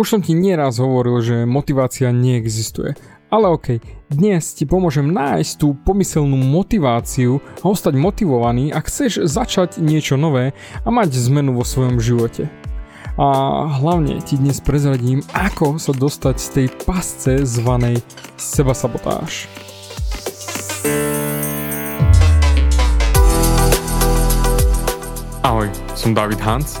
Už som ti nieraz hovoril, že motivácia neexistuje. Ale okej, dnes ti pomôžem nájsť tú pomyselnú motiváciu a ostať motivovaný, ak chceš začať niečo nové a mať zmenu vo svojom živote. A hlavne ti dnes prezradím, ako sa dostať z tej pasce zvanej sebasabotáž. Ahoj, som David Hans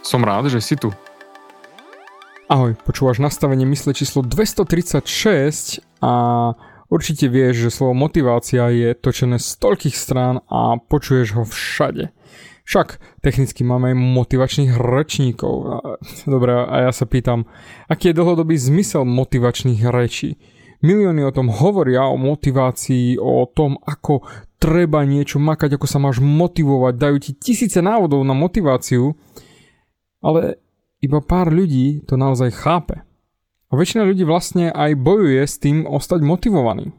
Som rád, že si tu. Ahoj, počúvaš nastavenie mysle číslo 236 a určite vieš, že slovo motivácia je točené z toľkých strán a počuješ ho všade. Však technicky máme aj motivačných rečníkov. Dobre, a ja sa pýtam, aký je dlhodobý zmysel motivačných rečí? Milióny o tom hovoria, o motivácii, o tom, ako treba niečo makať, ako sa máš motivovať, dajú ti tisíce návodov na motiváciu, ale iba pár ľudí to naozaj chápe. A väčšina ľudí vlastne aj bojuje s tým ostať motivovaný.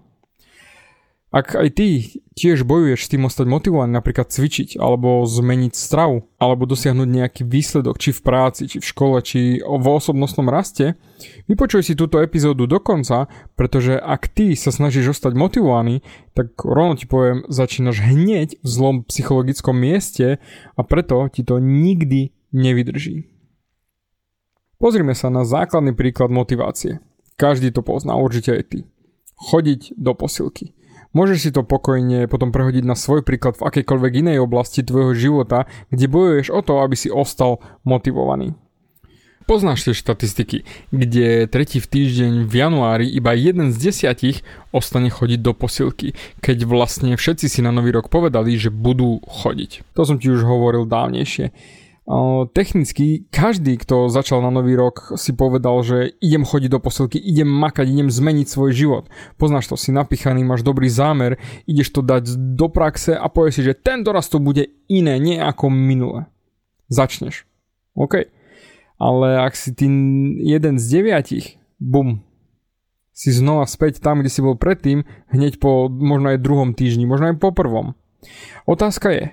Ak aj ty tiež bojuješ s tým ostať motivovaný, napríklad cvičiť, alebo zmeniť stravu, alebo dosiahnuť nejaký výsledok, či v práci, či v škole, či vo osobnostnom raste, vypočuj si túto epizódu do konca, pretože ak ty sa snažíš ostať motivovaný, tak rovno ti poviem, začínaš hneď v zlom psychologickom mieste a preto ti to nikdy nevydrží. Pozrime sa na základný príklad motivácie. Každý to pozná, určite aj ty. Chodiť do posilky. Môžeš si to pokojne potom prehodiť na svoj príklad v akejkoľvek inej oblasti tvojho života, kde bojuješ o to, aby si ostal motivovaný. Poznáš tie štatistiky, kde tretí v týždeň v januári iba 1 z 10 ostane chodiť do posilky, keď vlastne všetci si na nový rok povedali, že budú chodiť. To som ti už hovoril dávnejšie. Technicky každý, kto začal na nový rok, si povedal, že idem chodiť do posilky, idem makať, idem zmeniť svoj život. Poznáš to, si napichaný, máš dobrý zámer, ideš to dať do praxe a povieš si, že tento raz to bude iné, nie ako minule. Začneš. OK. Ale ak si ty 1 z 9, bum, si znova späť tam, kde si bol predtým, hneď po možno aj 2. týždni, možno aj po 1. Otázka je,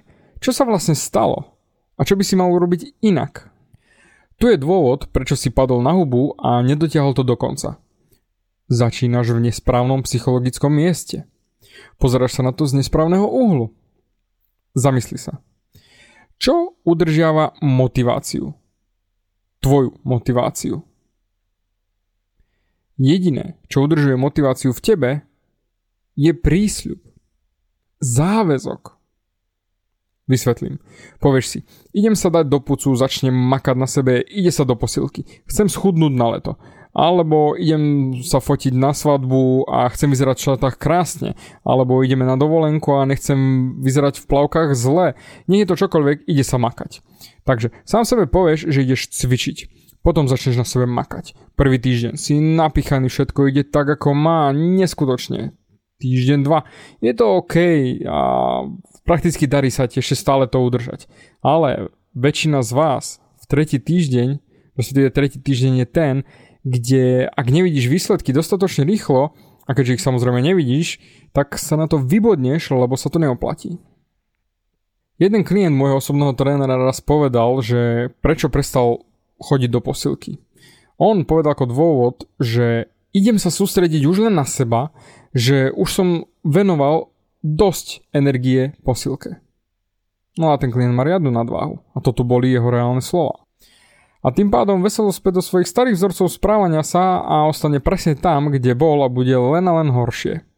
čo sa vlastne stalo? A čo by si mal urobiť inak? Tu je dôvod, prečo si padol na hubu a nedotiahol to do konca. Začínaš v nesprávnom psychologickom mieste. Pozeráš sa na to z nesprávneho uhlu. Zamysli sa. Čo udržiava motiváciu? Tvoju motiváciu. Jediné, čo udržuje motiváciu v tebe, je prísľub. Záväzok. Vysvetlím. Povieš si, idem sa dať do pucu, začnem makať na sebe, ide sa do posilky, chcem schudnúť na leto. Alebo idem sa fotiť na svadbu a chcem vyzerať v šatách krásne. Alebo ideme na dovolenku a nechcem vyzerať v plavkách zle. Nie je to čokoľvek, ide sa makať. Takže sám sebe povieš, že ideš cvičiť. Potom začneš na sebe makať. Prvý týždeň si napichaný, všetko ide tak ako má, neskutočne. Týždeň, 2. Je to OK a prakticky darí sa ti ešte stále to udržať. Ale väčšina z vás v tretí týždeň, respektíve tretí týždeň je ten, kde ak nevidíš výsledky dostatočne rýchlo, a keďže ich samozrejme nevidíš, tak sa na to vybodneš, lebo sa to neoplatí. Jeden klient môjho osobného trénera raz povedal, že prečo prestal chodiť do posilky. On povedal ako dôvod, že idem sa sústrediť už len na seba, že už som venoval dosť energie posilke. No a ten klient má riadnu nadváhu. A toto boli jeho reálne slova. A tým pádom veselo späť do svojich starých vzorcov správania sa a ostane presne tam, kde bol a bude len a len horšie.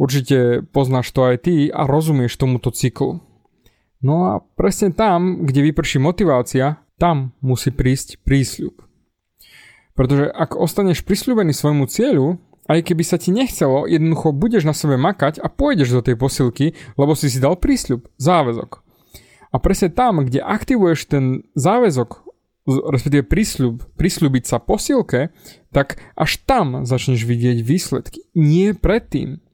Určite poznáš to aj ty a rozumieš tomuto cyklu. No a presne tam, kde vyprší motivácia, tam musí prísť prísľub. Pretože ak ostaneš prisľúbený svojmu cieľu, aj keby sa ti nechcelo, jednoducho budeš na sebe makať a pôjdeš do tej posilky, lebo si si dal prísľub, záväzok. A presne tam, kde aktivuješ ten záväzok, respektíve prísľub, prisľúbiť sa posilke, tak až tam začneš vidieť výsledky. Nie predtým.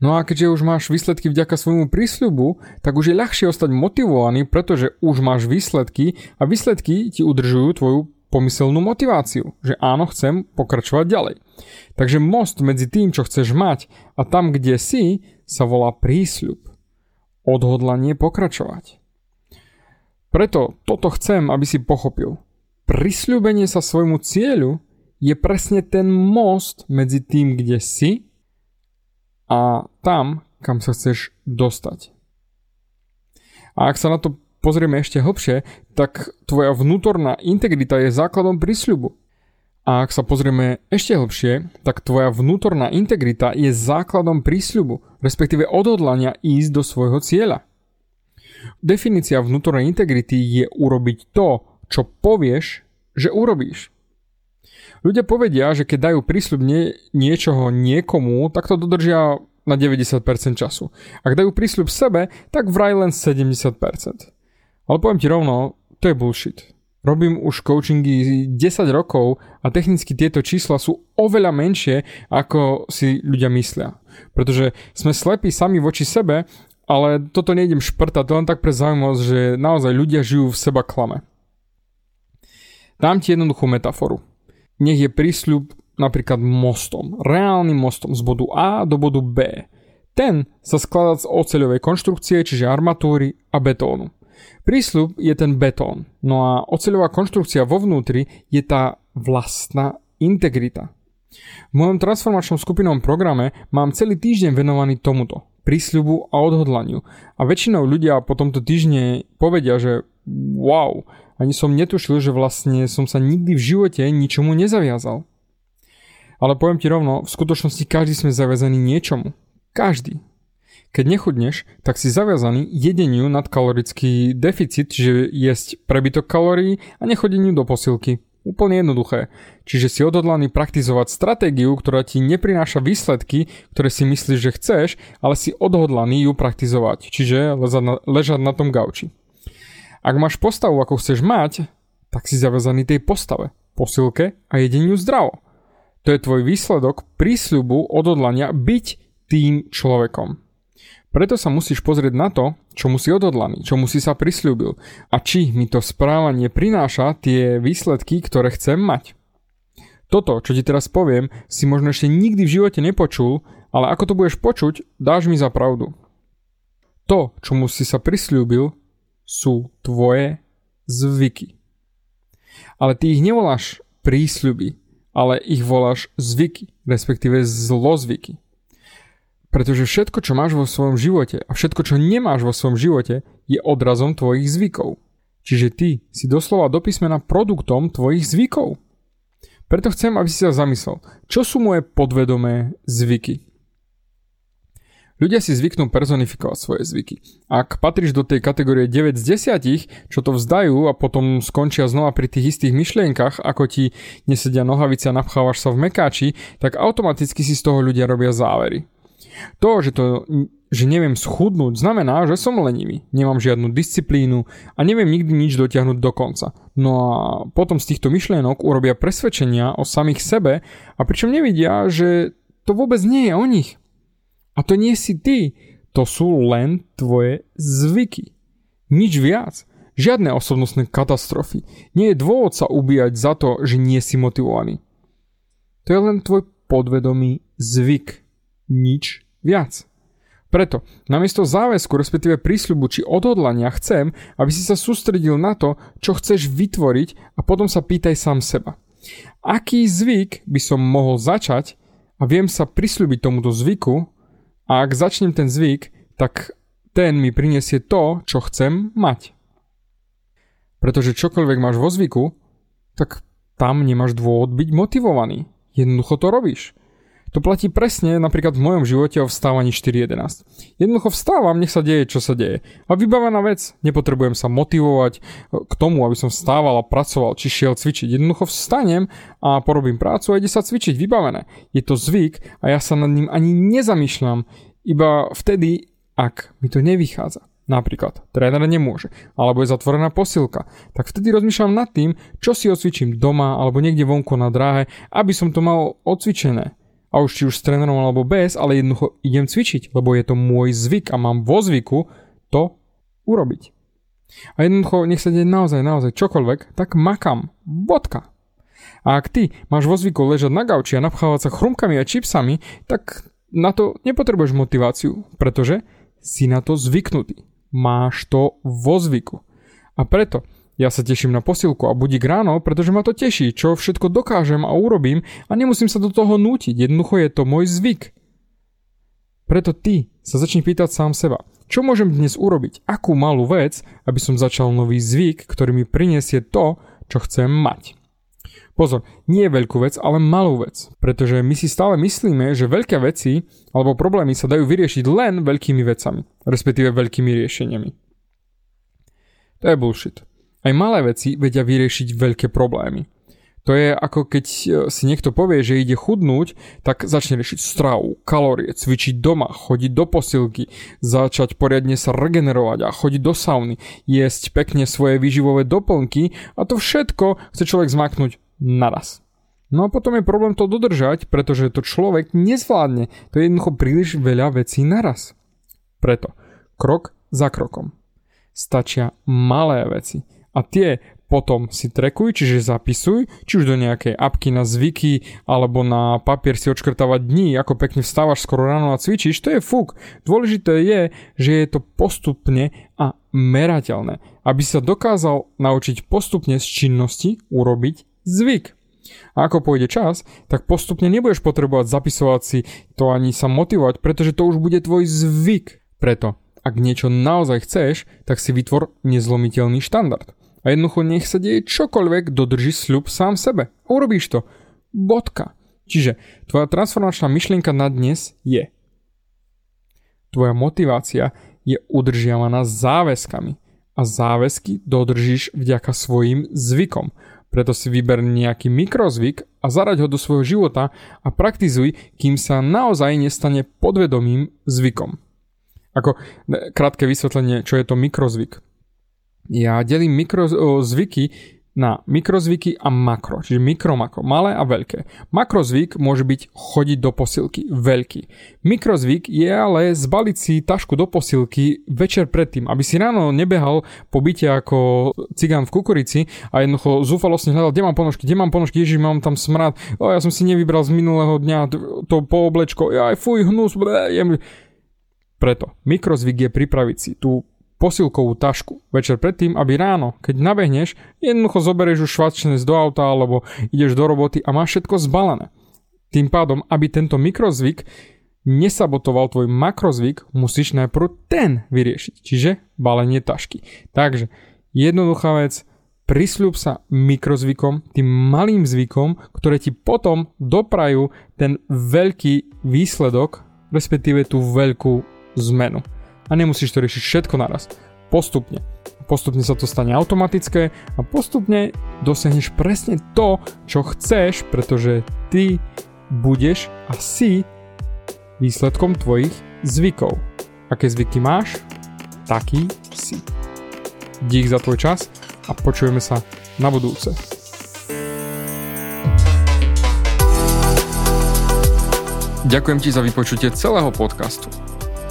No a keďže už máš výsledky vďaka svojmu prísľubu, tak už je ľahšie ostať motivovaný, pretože už máš výsledky a výsledky ti udržujú tvoju pomyselnú motiváciu, že áno, chcem pokračovať ďalej. Takže most medzi tým, čo chceš mať a tam, kde si, sa volá prísľub. Odhodlanie pokračovať. Preto toto chcem, aby si pochopil. Prisľúbenie sa svojmu cieľu je presne ten most medzi tým, kde si a tam, kam sa chceš dostať. A ak sa na to pozrieme ešte hlbšie, tak tvoja vnútorná integrita je základom prísľubu. A ak sa pozrieme ešte hlbšie, tak tvoja vnútorná integrita je základom prísľubu, respektíve odhodlania ísť do svojho cieľa. Definícia vnútornej integrity je urobiť to, čo povieš, že urobíš. Ľudia povedia, že keď dajú prísľub niečoho niekomu, tak to dodržia na 90% času. Ak dajú prísľub sebe, tak vraj len 70%. Ale poviem ti rovno, to je bullshit. Robím už coachingy 10 rokov a technicky tieto čísla sú oveľa menšie, ako si ľudia myslia. Pretože sme slepí sami voči sebe, ale toto nejdem šprtať, to len tak pre zaujímavosť, že naozaj ľudia žijú v seba klame. Dám ti jednoduchú metaforu. Nech je prísľub napríklad mostom, reálnym mostom z bodu A do bodu B. Ten sa skladá z oceľovej konštrukcie, čiže armatúry a betónu. Prísľub je ten betón, no a oceľová konštrukcia vo vnútri je tá vlastná integrita. V mojom transformačnom skupinovom programe mám celý týždeň venovaný tomuto, prísľubu a odhodlaniu. A väčšinou ľudia po tomto týždni povedia, že wow, ani som netušil, že vlastne som sa nikdy v živote ničomu nezaviazal. Ale poviem ti rovno, v skutočnosti každý sme zaviazaní niečomu. Každý. Keď nechudneš, tak si zaviazaný jedeniu nadkalorický deficit, čiže jesť prebytok kalórií a nechodeniu do posilky. Úplne jednoduché. Čiže si odhodlaný praktizovať stratégiu, ktorá ti neprináša výsledky, ktoré si myslíš, že chceš, ale si odhodlaný ju praktizovať. Čiže ležať na tom gauči. Ak máš postavu, ako chceš mať, tak si zaviazaný tej postave, posilke a jedeniu zdravo. To je tvoj výsledok prísľubu odhodlania byť tým človekom. Preto sa musíš pozrieť na to, čomu si odhodlaný, čomu si sa prisľúbil a či mi to správanie prináša tie výsledky, ktoré chcem mať. Toto, čo ti teraz poviem, si možno ešte nikdy v živote nepočul, ale ako to budeš počuť, dáš mi za pravdu. To, čomu si sa prisľúbil, sú tvoje zvyky. Ale ty ich nevoláš prísľuby, ale ich voláš zvyky, respektíve zlozvyky. Pretože všetko, čo máš vo svojom živote a všetko, čo nemáš vo svojom živote, je odrazom tvojich zvykov. Čiže ty si doslova do písmena produktom tvojich zvykov. Preto chcem, aby si sa zamyslel, čo sú moje podvedomé zvyky. Ľudia si zvyknú personifikovať svoje zvyky. Ak patríš do tej kategórie 9 z 10, čo to vzdajú a potom skončia znova pri tých istých myšlienkach, ako ti nesedia nohavice a napchávaš sa v mekáči, tak automaticky si z toho ľudia robia závery. To, že neviem schudnúť, znamená, že som lenivý, nemám žiadnu disciplínu a neviem nikdy nič dotiahnuť do konca. No a potom z týchto myšlienok urobia presvedčenia o samých sebe a pričom nevidia, že to vôbec nie je o nich. A to nie si ty, to sú len tvoje zvyky. Nič viac. Žiadne osobnostné katastrofy. Nie je dôvod sa ubíjať za to, že nie si motivovaný. To je len tvoj podvedomý zvyk. Nič viac. Preto, namiesto záväzku, respektíve prísľubu či odhodlania, chcem, aby si sa sústredil na to, čo chceš vytvoriť a potom sa pýtaj sám seba. Aký zvyk by som mohol začať a viem sa prisľúbiť tomuto zvyku, a ak začnem ten zvyk, tak ten mi prinesie to, čo chcem mať. Pretože čokoľvek máš vo zvyku, tak tam nemáš dôvod byť motivovaný. Jednoducho to robíš. To platí presne napríklad v mojom živote o vstávaní 4.11. Jednoducho vstávam, nech sa deje, čo sa deje. A vybavená vec, nepotrebujem sa motivovať k tomu, aby som vstával a pracoval, či šiel cvičiť. Jednoducho vstanem a porobím prácu a ide sa cvičiť, vybavené. Je to zvyk a ja sa nad ním ani nezamýšľam, iba vtedy, ak mi to nevychádza. Napríklad, tréner nemôže, alebo je zatvorená posilka, tak vtedy rozmýšľam nad tým, čo si odcvičím doma alebo niekde vonku na dráhe, aby som to mal odcvičené. A už či už s trénerom alebo bez, ale jednoducho idem cvičiť, lebo je to môj zvyk a mám vo zvyku to urobiť. A jednoducho, nech sa deje naozaj čokoľvek, tak makam. Bodka. A ak ty máš vo zvyku ležať na gauči a napchávať sa chrumkami a čipsami, tak na to nepotrebuješ motiváciu, pretože si na to zvyknutý. Máš to vo zvyku. A preto ja sa teším na posilku a budík ráno, pretože ma to teší, čo všetko dokážem a urobím a nemusím sa do toho nútiť. Jednoducho je to môj zvyk. Preto ty sa začni pýtať sám seba, čo môžem dnes urobiť, akú malú vec, aby som začal nový zvyk, ktorý mi prinesie to, čo chcem mať. Pozor, nie veľkú vec, ale malú vec, pretože my si stále myslíme, že veľké veci alebo problémy sa dajú vyriešiť len veľkými vecami, respektíve veľkými riešeniami. To je bullshit. Aj malé veci vedia vyriešiť veľké problémy. To je ako keď si niekto povie, že ide chudnúť, tak začne riešiť stravu, kalórie, cvičiť doma, chodiť do posilky, začať poriadne sa regenerovať a chodiť do sauny, jesť pekne svoje výživové doplnky a to všetko chce človek zmaknúť naraz. No a potom je problém to dodržať, pretože to človek nezvládne. To je jednoducho príliš veľa vecí naraz. Preto krok za krokom. Stačia malé veci a tie potom si trekuj, čiže zapisuj, či už do nejakej apky na zvyky, alebo na papier si odškrtávať dní, ako pekne vstávaš skoro ráno a cvičíš, to je fuk. Dôležité je, že je to postupne a merateľné, aby sa dokázal naučiť postupne z činnosti urobiť zvyk. A ako pôjde čas, tak postupne nebudeš potrebovať zapisovať si to ani sa motivovať, pretože to už bude tvoj zvyk. Preto, ak niečo naozaj chceš, tak si vytvor nezlomiteľný štandard. A jednoducho nech sa deje čokoľvek, dodrží sľub sám sebe. Urobíš to. Bodka. Čiže tvoja transformačná myšlienka na dnes je. Tvoja motivácia je udržiavaná záväzkami. A záväzky dodržíš vďaka svojim zvykom. Preto si vyber nejaký mikrozvyk a zaraď ho do svojho života a praktizuj, kým sa naozaj nestane podvedomým zvykom. Ako krátke vysvetlenie, čo je to mikrozvyk. Ja delím mikrozvyky na mikrozvyky a makro, čiže mikromako, malé a veľké. Makrozvyk môže byť chodiť do posilky, veľký. Mikrozvyk je ale zbaliť si tašku do posilky večer predtým, aby si ráno nebehal po byte ako cigán v kukurici a jednoducho zúfalostne hľadal, kde mám ponožky, ježiš, mám tam smrad, ja som si nevybral z minulého dňa to pooblečko, aj fuj, hnus, jem. Preto mikrozvyk je pripraviť si tú posilkovú tašku večer predtým, aby ráno, keď nabehneš, jednoducho zoberieš už švačnec do auta alebo ideš do roboty a máš všetko zbalené. Tým pádom, aby tento mikrozvyk nesabotoval tvoj makrozvyk, musíš najprv ten vyriešiť, čiže balenie tašky. Takže jednoduchá vec, prisľub sa mikrozvykom, tým malým zvykom, ktoré ti potom doprajú ten veľký výsledok, respektíve tú veľkú zmenu. A nemusíš to riešiť všetko naraz. Postupne. Postupne sa to stane automatické a postupne dosiahneš presne to, čo chceš, pretože ty budeš a si výsledkom tvojich zvykov. Aké zvyky máš, taký si. Dík za tvoj čas a počujeme sa na budúce. Ďakujem ti za vypočutie celého podcastu.